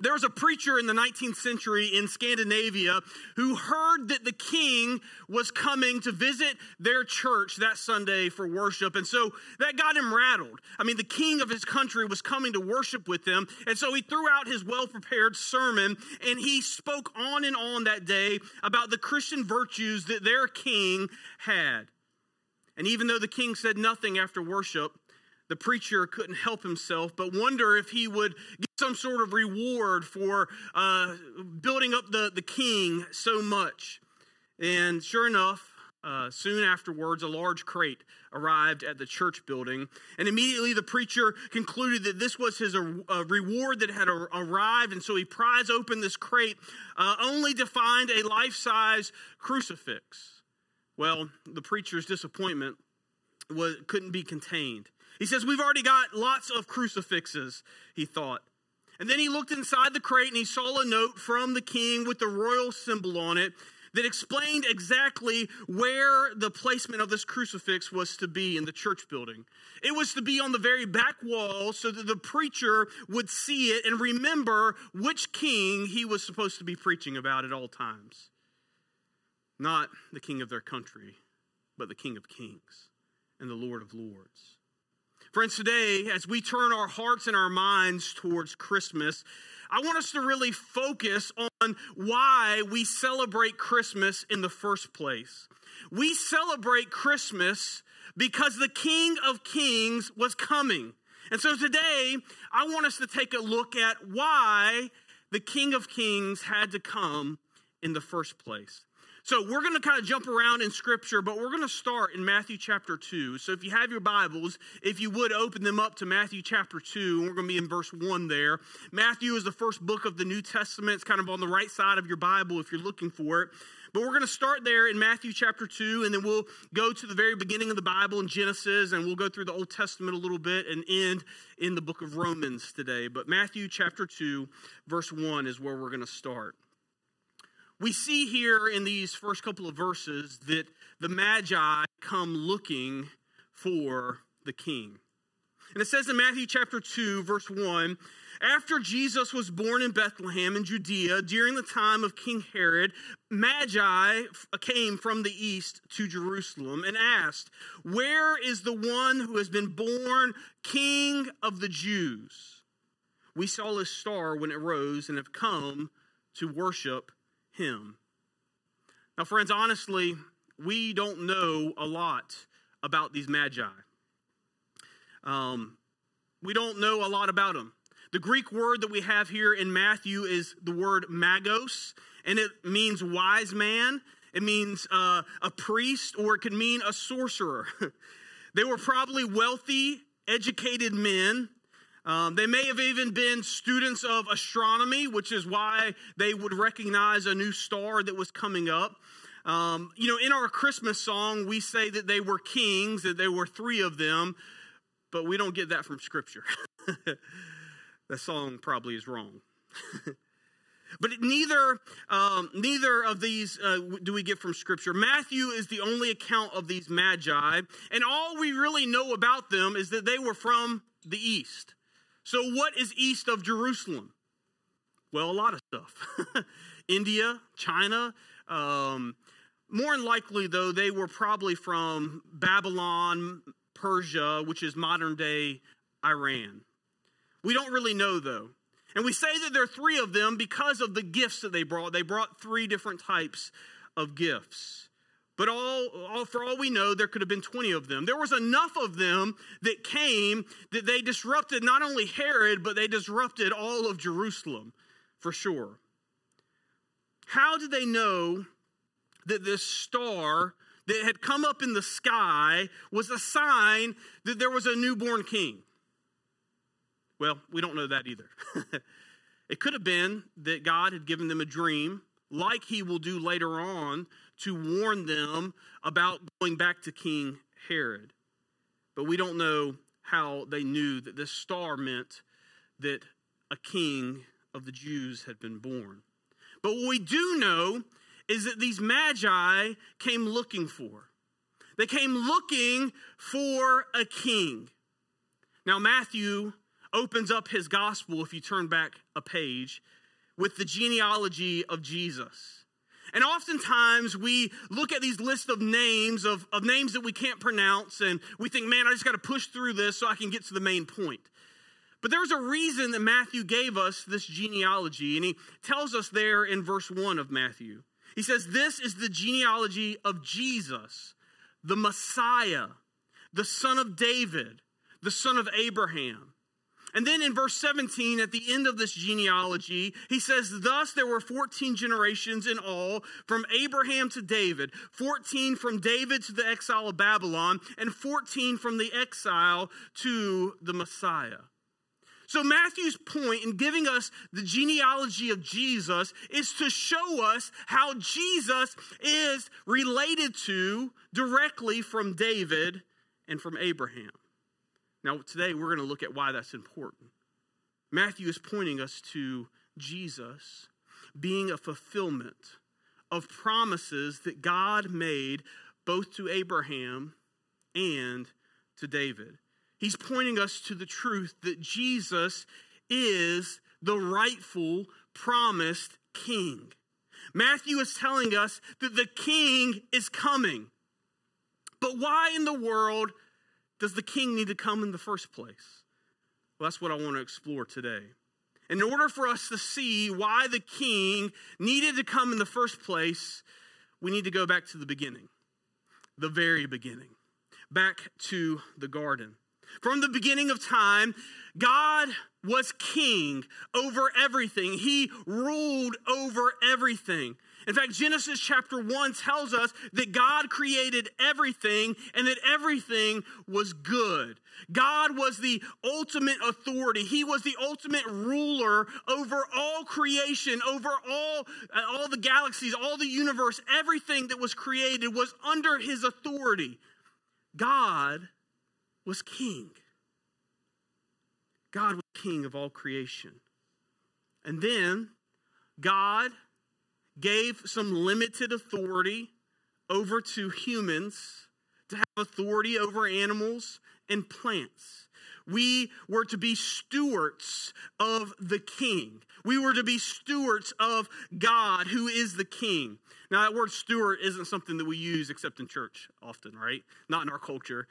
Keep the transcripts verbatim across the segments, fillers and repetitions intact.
There was a preacher in the nineteenth century in Scandinavia who heard that the king was coming to visit their church that Sunday for worship. And so that got him rattled. I mean, the king of his country was coming to worship with them. And so he threw out his well-prepared sermon, and he spoke on and on that day about the Christian virtues that their king had. And even though the king said nothing after worship, the preacher couldn't help himself but wonder if he would get some sort of reward for uh, building up the, the king so much. And sure enough, uh, soon afterwards, a large crate arrived at the church building. And immediately the preacher concluded that this was his uh, reward that had arrived. And so he prized open this crate, uh, only to find a life-size crucifix. Well, the preacher's disappointment was, couldn't be contained. He says, we've already got lots of crucifixes, he thought. And then he looked inside the crate and he saw a note from the king with the royal symbol on it that explained exactly where the placement of this crucifix was to be in the church building. It was to be on the very back wall so that the preacher would see it and remember which king he was supposed to be preaching about at all times. Not the king of their country, but the King of Kings and the Lord of Lords. Friends, today, as we turn our hearts and our minds towards Christmas, I want us to really focus on why we celebrate Christmas in the first place. We celebrate Christmas because the King of Kings was coming. And so today, I want us to take a look at why the King of Kings had to come in the first place. So we're going to kind of jump around in Scripture, but we're going to start in Matthew chapter two. So if you have your Bibles, if you would open them up to Matthew chapter two, and we're going to be in verse one there. Matthew is the first book of the New Testament. It's kind of on the right side of your Bible if you're looking for it. But we're going to start there in Matthew chapter two, and then we'll go to the very beginning of the Bible in Genesis, and we'll go through the Old Testament a little bit and end in the book of Romans today. But Matthew chapter two, verse one is where we're going to start. We see here in these first couple of verses that the Magi come looking for the king. And it says in Matthew chapter two, verse one, after Jesus was born in Bethlehem in Judea, during the time of King Herod, Magi came from the east to Jerusalem and asked, where is the one who has been born King of the Jews? We saw his star when it rose and have come to worship him. Now, friends, honestly, we don't know a lot about these magi. Um, we don't know a lot about them. The Greek word that we have here in Matthew is the word magos, and it means wise man. It means uh, a priest, or it could mean a sorcerer. They were probably wealthy, educated men. Um, they may have even been students of astronomy, which is why they would recognize a new star that was coming up. Um, you know, in our Christmas song, we say that they were kings, that there were three of them, but we don't get that from Scripture. That song probably is wrong. But neither um, neither of these uh, do we get from Scripture. Matthew is the only account of these magi, and all we really know about them is that they were from the east. So what is east of Jerusalem? Well, a lot of stuff. India, China. Um, more than likely, though, they were probably from Babylon, Persia, which is modern-day Iran. We don't really know, though. And we say that there are three of them because of the gifts that they brought. They brought three different types of gifts. But all, all, for all we know, there could have been twenty of them. There was enough of them that came that they disrupted not only Herod, but they disrupted all of Jerusalem, for sure. How did they know that this star that had come up in the sky was a sign that there was a newborn king? Well, we don't know that either. It could have been that God had given them a dream, like he will do later on, to warn them about going back to King Herod. But we don't know how they knew that this star meant that a king of the Jews had been born. But what we do know is that these magi came looking for. They came looking for a king. Now, Matthew opens up his gospel, if you turn back a page, with the genealogy of Jesus. And oftentimes we look at these lists of names, of, of names that we can't pronounce, and we think, man, I just got to push through this so I can get to the main point. But there's a reason that Matthew gave us this genealogy, and he tells us there in verse one of Matthew. He says, this is the genealogy of Jesus, the Messiah, the son of David, the son of Abraham. And then in verse seventeen, at the end of this genealogy, he says, thus there were fourteen generations in all, from Abraham to David, fourteen from David to the exile of Babylon, and fourteen from the exile to the Messiah. So Matthew's point in giving us the genealogy of Jesus is to show us how Jesus is related to directly from David and from Abraham. Now, today we're going to look at why that's important. Matthew is pointing us to Jesus being a fulfillment of promises that God made both to Abraham and to David. He's pointing us to the truth that Jesus is the rightful, promised king. Matthew is telling us that the king is coming. But why in the world does the king need to come in the first place? Well, that's what I want to explore today. In order for us to see why the king needed to come in the first place, we need to go back to the beginning, the very beginning, back to the garden. From the beginning of time, God was king over everything. He ruled over everything. In fact, Genesis chapter one tells us that God created everything and that everything was good. God was the ultimate authority. He was the ultimate ruler over all creation, over all, all the galaxies, all the universe. Everything that was created was under his authority. God was king. God was king of all creation. And then God gave some limited authority over to humans to have authority over animals and plants. We were to be stewards of the king. We were to be stewards of God, who is the king. Now, that word steward isn't something that we use except in church often, right? Not in our culture.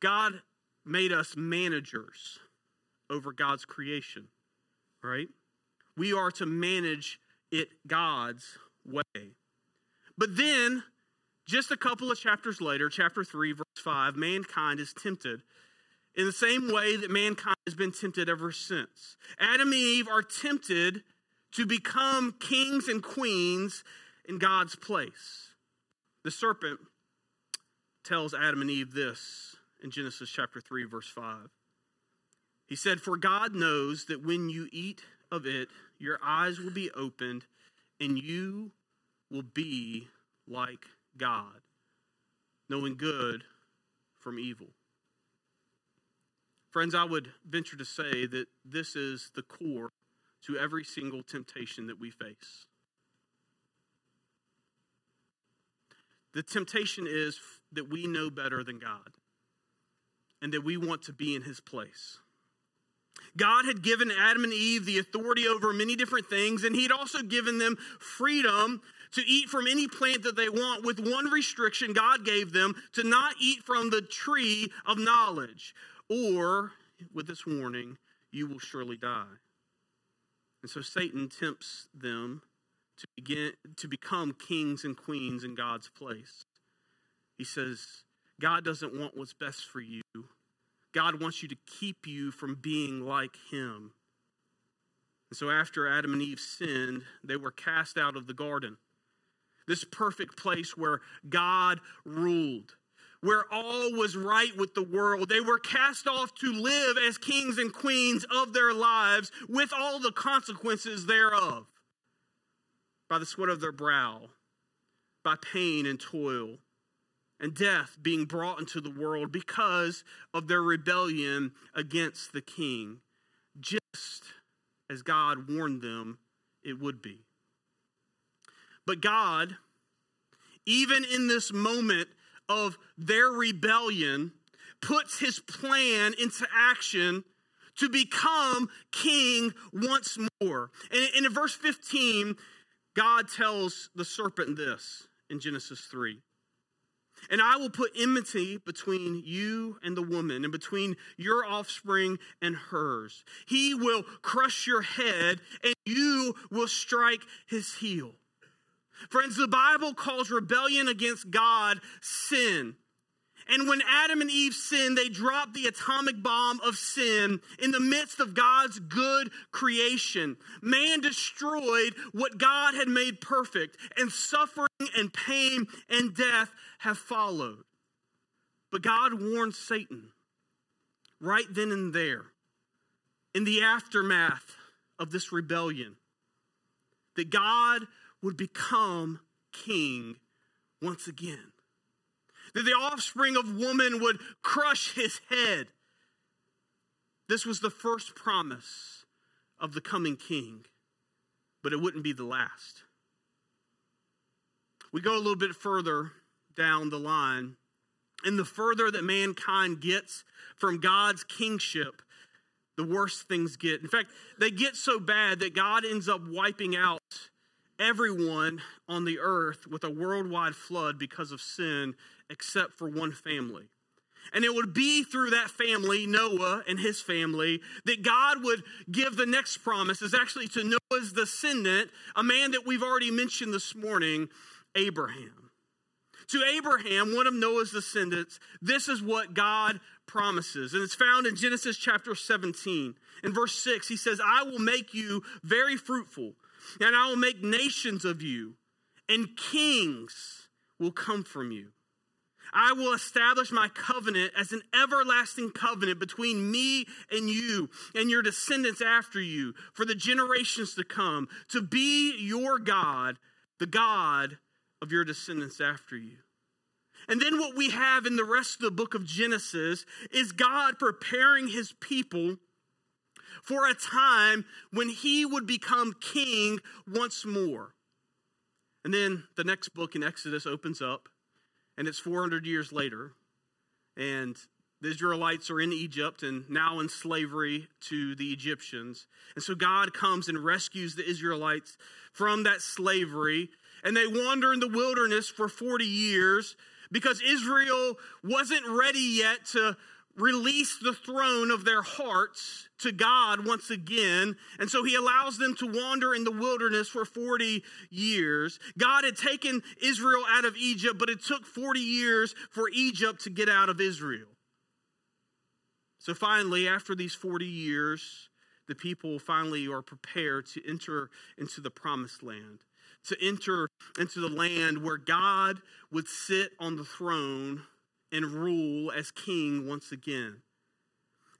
God made us managers over God's creation, right? We are to manage it God's way. But then, just a couple of chapters later, chapter three, verse five, mankind is tempted in the same way that mankind has been tempted ever since. Adam and Eve are tempted to become kings and queens in God's place. The serpent tells Adam and Eve this. In Genesis chapter three, verse five, he said, for God knows that when you eat of it, your eyes will be opened and you will be like God, knowing good from evil. Friends, I would venture to say that this is the core to every single temptation that we face. The temptation is that we know better than God, and that we want to be in his place. God had given Adam and Eve the authority over many different things, and he'd also given them freedom to eat from any plant that they want, with one restriction God gave them: to not eat from the tree of knowledge, or, with this warning, you will surely die. And so Satan tempts them to begin to become kings and queens in God's place. He says, God doesn't want what's best for you. God wants you to keep you from being like him. And so after Adam and Eve sinned, they were cast out of the garden, this perfect place where God ruled, where all was right with the world. They were cast off to live as kings and queens of their lives with all the consequences thereof. By the sweat of their brow, by pain and toil, and death being brought into the world because of their rebellion against the king, just as God warned them it would be. But God, even in this moment of their rebellion, puts his plan into action to become king once more. And, and in verse fifteen, God tells the serpent this in Genesis three. And I will put enmity between you and the woman and between your offspring and hers. He will crush your head and you will strike his heel. Friends, the Bible calls rebellion against God sin. And when Adam and Eve sinned, they dropped the atomic bomb of sin in the midst of God's good creation. Man destroyed what God had made perfect, and suffering and pain and death have followed. But God warned Satan right then and there, in the aftermath of this rebellion, that God would become king once again. That the offspring of woman would crush his head. This was the first promise of the coming king, but it wouldn't be the last. We go a little bit further down the line, and the further that mankind gets from God's kingship, the worse things get. In fact, they get so bad that God ends up wiping out everyone on the earth with a worldwide flood because of sin, except for one family. And it would be through that family, Noah and his family, that God would give the next promise, is actually to Noah's descendant, a man that we've already mentioned this morning, Abraham. To Abraham, one of Noah's descendants, this is what God promises. And it's found in Genesis chapter seventeen. In verse six, he says, I will make you very fruitful, and I will make nations of you, and kings will come from you. I will establish my covenant as an everlasting covenant between me and you and your descendants after you for the generations to come, to be your God, the God of your descendants after you. And then what we have in the rest of the book of Genesis is God preparing his people for a time when he would become king once more. And then the next book in Exodus opens up, and it's four hundred years later, and the Israelites are in Egypt and now in slavery to the Egyptians. And so God comes and rescues the Israelites from that slavery, and they wander in the wilderness for forty years because Israel wasn't ready yet to release the throne of their hearts to God once again. And so he allows them to wander in the wilderness for forty years. God had taken Israel out of Egypt, but it took forty years for Egypt to get out of Israel. So finally, after these forty years, the people finally are prepared to enter into the promised land, to enter into the land where God would sit on the throne and rule as king once again.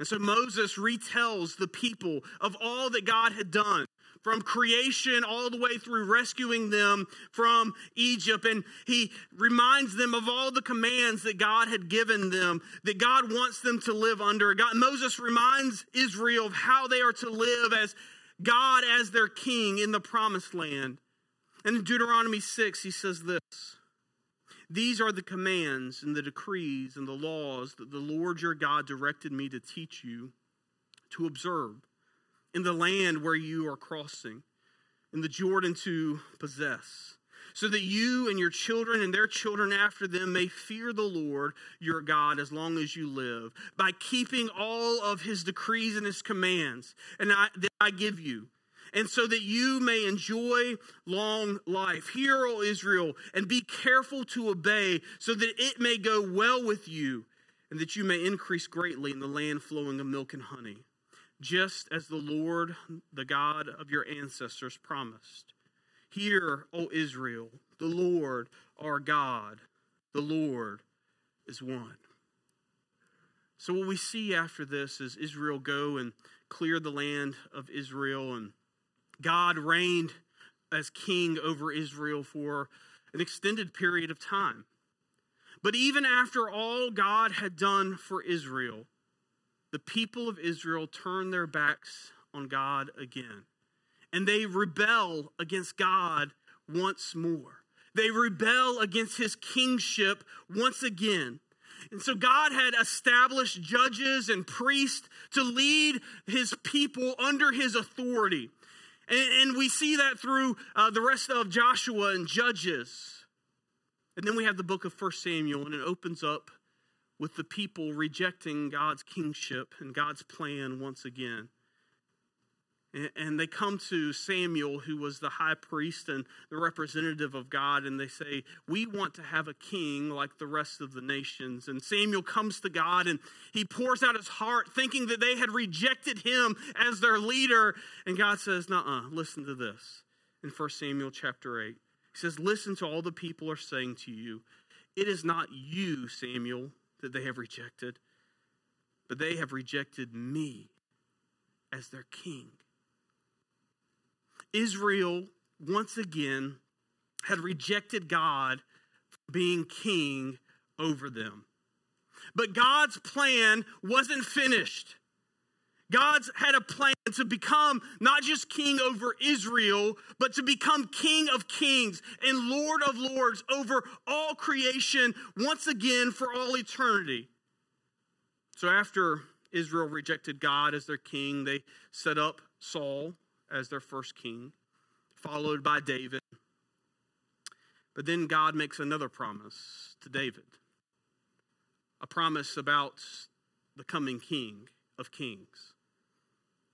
And so Moses retells the people of all that God had done, from creation all the way through rescuing them from Egypt. And he reminds them of all the commands that God had given them, that God wants them to live under. God, Moses reminds Israel of how they are to live as God as their king in the promised land. And in Deuteronomy six, he says this, these are the commands and the decrees and the laws that the Lord your God directed me to teach you to observe in the land where you are crossing, in the Jordan to possess, so that you and your children and their children after them may fear the Lord your God as long as you live, by keeping all of his decrees and his commands and I, that I give you, and so that you may enjoy long life. Hear, O Israel, and be careful to obey, so that it may go well with you, and that you may increase greatly in the land flowing of milk and honey, just as the Lord, the God of your ancestors, promised. Hear, O Israel, the Lord our God, the Lord is one. So what we see after this is Israel go and clear the land of Israel, and God reigned as king over Israel for an extended period of time. But even after all God had done for Israel, the people of Israel turned their backs on God again. And they rebel against God once more. They rebel against his kingship once again. And so God had established judges and priests to lead his people under his authority. And, and we see that through uh, the rest of Joshua and Judges. And then we have the book of First Samuel, and it opens up with the people rejecting God's kingship and God's plan once again. And, and they come to Samuel, who was the high priest and the representative of God, and they say, we want to have a king like the rest of the nations. And Samuel comes to God, and he pours out his heart, thinking that they had rejected him as their leader. And God says, nuh-uh, listen to this. In First Samuel chapter eight, he says, listen to all the people are saying to you. It is not you, Samuel, that they have rejected, but they have rejected me as their king. Israel, once again, had rejected God for being king over them. But God's plan wasn't finished. God's had a plan to become not just king over Israel, but to become King of Kings and Lord of Lords over all creation once again for all eternity. So after Israel rejected God as their king, they set up Saul as their first king, followed by David. But then God makes another promise to David, a promise about the coming King of Kings.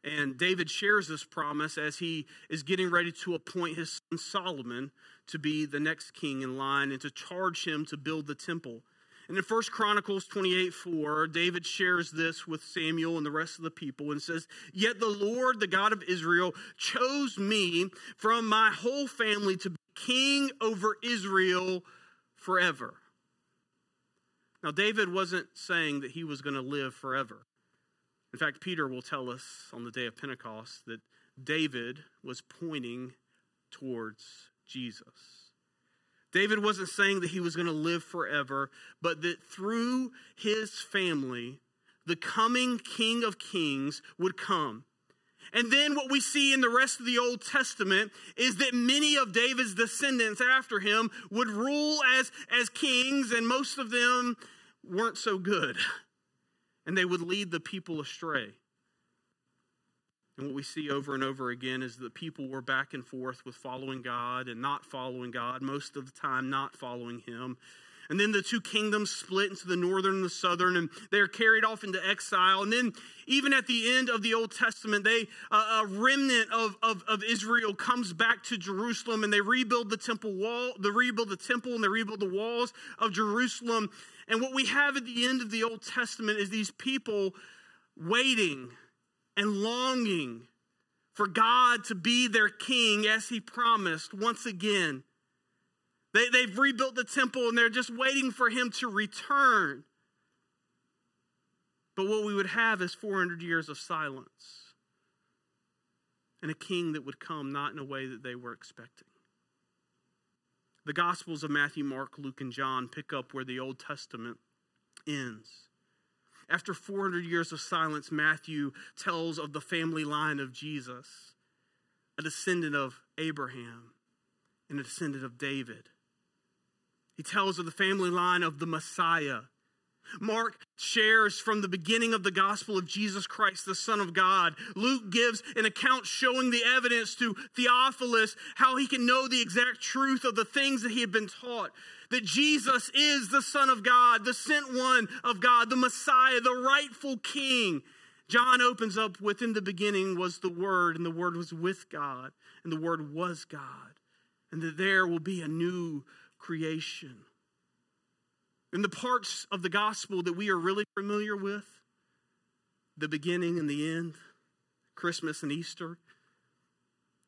And David shares this promise as he is getting ready to appoint his son Solomon to be the next king in line and to charge him to build the temple. And in First Chronicles twenty-eight four, David shares this with Samuel and the rest of the people and says, yet the Lord, the God of Israel, chose me from my whole family to be king over Israel forever. Now, David wasn't saying that he was going to live forever. In fact, Peter will tell us on the day of Pentecost that David was pointing towards Jesus. David wasn't saying that he was going to live forever, but that through his family, the coming King of Kings would come. And then what we see in the rest of the Old Testament is that many of David's descendants after him would rule as, as kings, and most of them weren't so good. And they would lead the people astray. And what we see over and over again is that people were back and forth with following God and not following God, most of the time not following him. And then the two kingdoms split into the northern and the southern, and they're carried off into exile. And then even at the end of the Old Testament, they uh, a remnant of, of, of Israel comes back to Jerusalem, and they rebuild the temple wall, they rebuild the temple, and they rebuild the walls of Jerusalem. And what we have at the end of the Old Testament is these people waiting and longing for God to be their king as he promised once again. They, they've rebuilt the temple, and they're just waiting for him to return. But what we would have is four hundred years of silence and a king that would come not in a way that they were expecting. The Gospels of Matthew, Mark, Luke, and John pick up where the Old Testament ends. After four hundred years of silence, Matthew tells of the family line of Jesus, a descendant of Abraham and a descendant of David. He tells of the family line of the Messiah. Mark shares from the beginning of the gospel of Jesus Christ, the Son of God. Luke gives an account showing the evidence to Theophilus, how he can know the exact truth of the things that he had been taught. That Jesus is the Son of God, the sent one of God, the Messiah, the rightful King. John opens up with, in the beginning was the Word, and the Word was with God, and the Word was God. And that there will be a new creation. In the parts of the gospel that we are really familiar with, the beginning and the end, Christmas and Easter,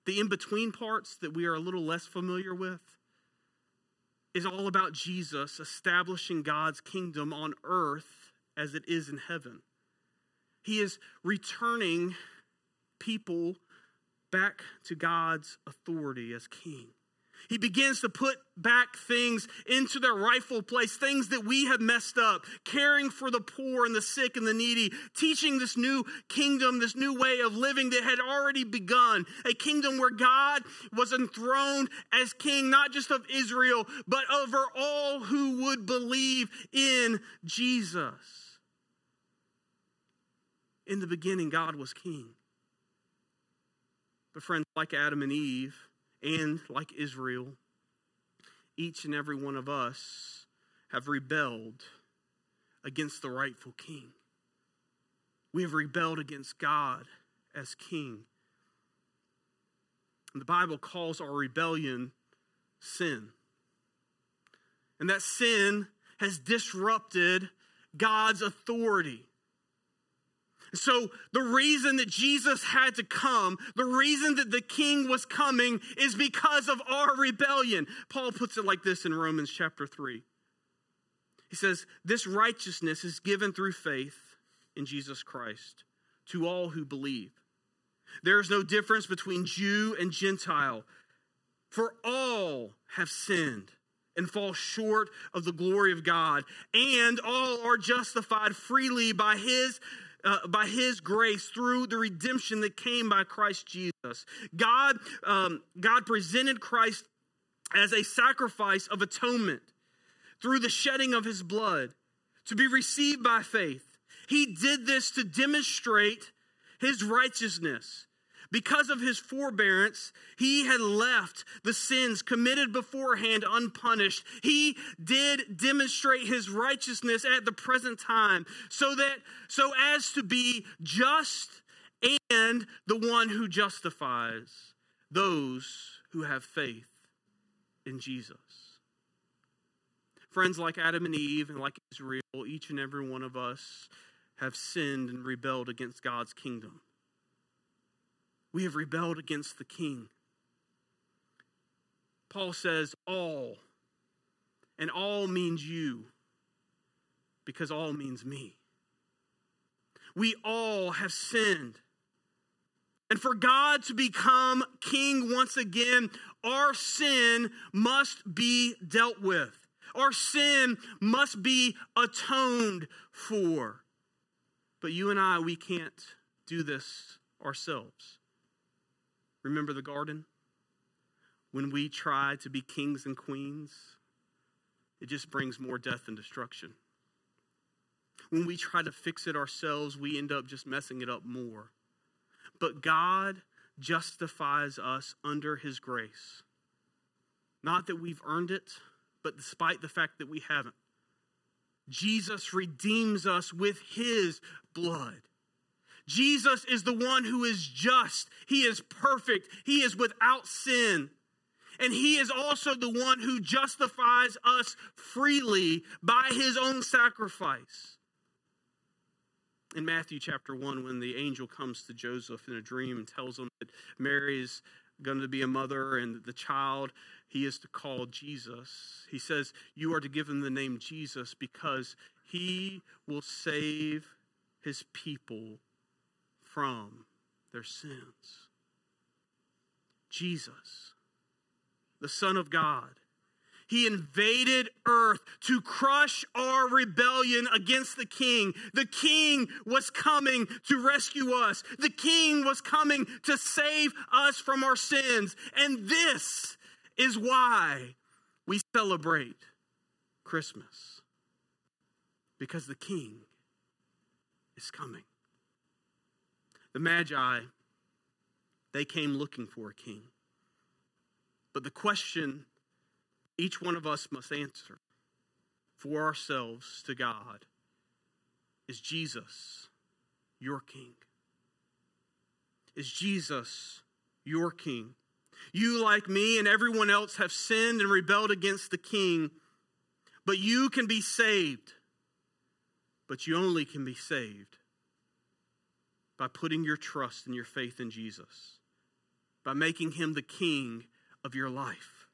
the in-between parts that we are a little less familiar with, is all about Jesus establishing God's kingdom on earth as it is in heaven. He is returning people back to God's authority as king. He begins to put back things into their rightful place, things that we have messed up, caring for the poor and the sick and the needy, teaching this new kingdom, this new way of living that had already begun, a kingdom where God was enthroned as king, not just of Israel, but over all who would believe in Jesus. In the beginning, God was king. But friends, like Adam and Eve, and like Israel, each and every one of us have rebelled against the rightful king. We have rebelled against God as king. And the Bible calls our rebellion sin. And that sin has disrupted God's authority. So the reason that Jesus had to come, the reason that the king was coming is because of our rebellion. Paul puts it like this in Romans chapter three. He says, this righteousness is given through faith in Jesus Christ to all who believe. There is no difference between Jew and Gentile, for all have sinned and fall short of the glory of God, and all are justified freely by his Uh, by his grace through the redemption that came by Christ Jesus. God, um, God presented Christ as a sacrifice of atonement through the shedding of his blood to be received by faith. He did this to demonstrate his righteousness. Because of his forbearance, he had left the sins committed beforehand unpunished. He did demonstrate his righteousness at the present time, so that so as to be just and the one who justifies those who have faith in Jesus. Friends, like Adam and Eve and like Israel, each and every one of us have sinned and rebelled against God's kingdom. We have rebelled against the king. Paul says all, and all means you, because all means me. We all have sinned. And for God to become king once again, our sin must be dealt with. Our sin must be atoned for. But you and I, we can't do this ourselves. Remember the garden? When we try to be kings and queens, it just brings more death and destruction. When we try to fix it ourselves, we end up just messing it up more. But God justifies us under his grace. Not that we've earned it, but despite the fact that we haven't. Jesus redeems us with his blood. Jesus is the one who is just. He is perfect. He is without sin. And he is also the one who justifies us freely by his own sacrifice. In Matthew chapter one, when the angel comes to Joseph in a dream and tells him that Mary is going to be a mother and that the child he is to call Jesus, he says, you are to give him the name Jesus because he will save his people from their sins. Jesus, the Son of God, he invaded earth to crush our rebellion against the king. The king was coming to rescue us. The king was coming to save us from our sins. And this is why we celebrate Christmas, because the king is coming. The Magi, they came looking for a king. But the question each one of us must answer for ourselves to God is, Jesus your king? Is Jesus your king? You, like me and everyone else, have sinned and rebelled against the king, but you can be saved. But you only can be saved by putting your trust and your faith in Jesus, by making him the king of your life.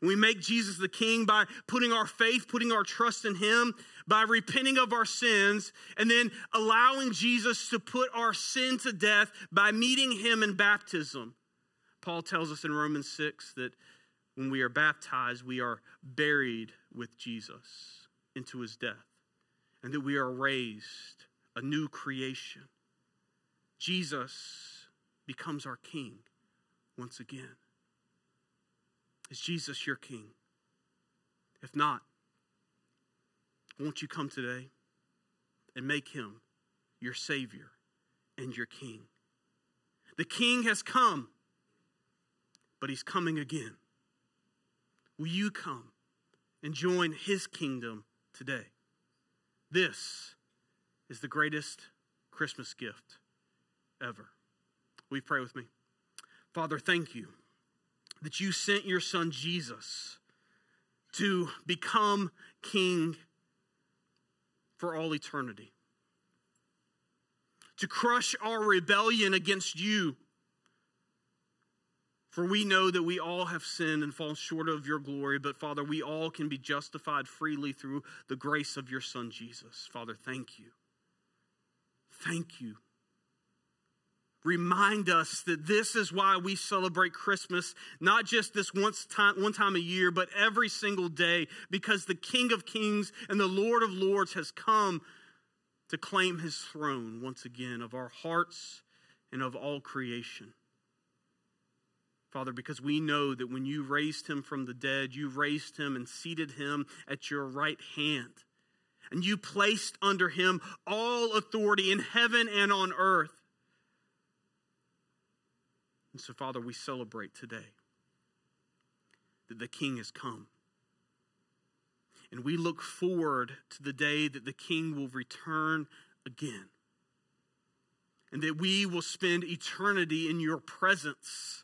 And we make Jesus the king by putting our faith, putting our trust in him, by repenting of our sins, and then allowing Jesus to put our sin to death by meeting him in baptism. Paul tells us in Romans six that When we are baptized, we are buried with Jesus into his death, and that we are raised a new creation. Jesus becomes our King once again. Is Jesus your King? If not, won't you come today and make him your Savior and your King? The King has come, but he's coming again. Will you come and join his kingdom today? This is the greatest Christmas gift ever. Will you pray with me? Father, thank you that you sent your son Jesus to become King for all eternity, to crush our rebellion against you. For we know that we all have sinned and fall short of your glory, but Father, we all can be justified freely through the grace of your son, Jesus. Father, thank you. Thank you. Remind us that this is why we celebrate Christmas, not just this once time, one time a year, but every single day, because the King of Kings and the Lord of Lords has come to claim his throne once again of our hearts and of all creation. Father, because we know that when you raised him from the dead, you raised him and seated him at your right hand. And you placed under him all authority in heaven and on earth. And so, Father, we celebrate today that the King has come. And we look forward to the day that the King will return again. And that we will spend eternity in your presence.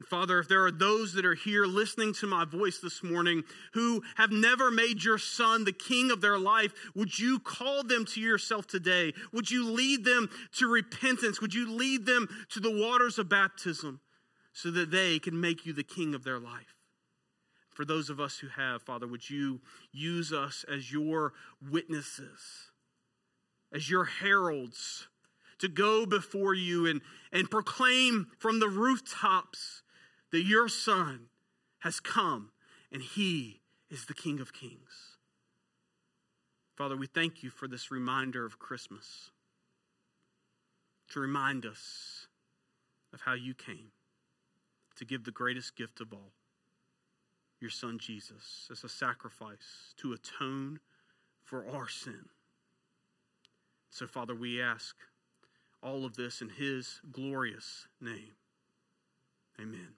And Father, if there are those that are here listening to my voice this morning who have never made your son the King of their life, would you call them to yourself today? Would you lead them to repentance? Would you lead them to the waters of baptism so that they can make you the King of their life? For those of us who have, Father, would you use us as your witnesses, as your heralds, to go before you and, and proclaim from the rooftops that your son has come and he is the King of Kings. Father, we thank you for this reminder of Christmas, to remind us of how you came to give the greatest gift of all, your son Jesus, as a sacrifice to atone for our sin. So, Father, we ask all of this in his glorious name. Amen.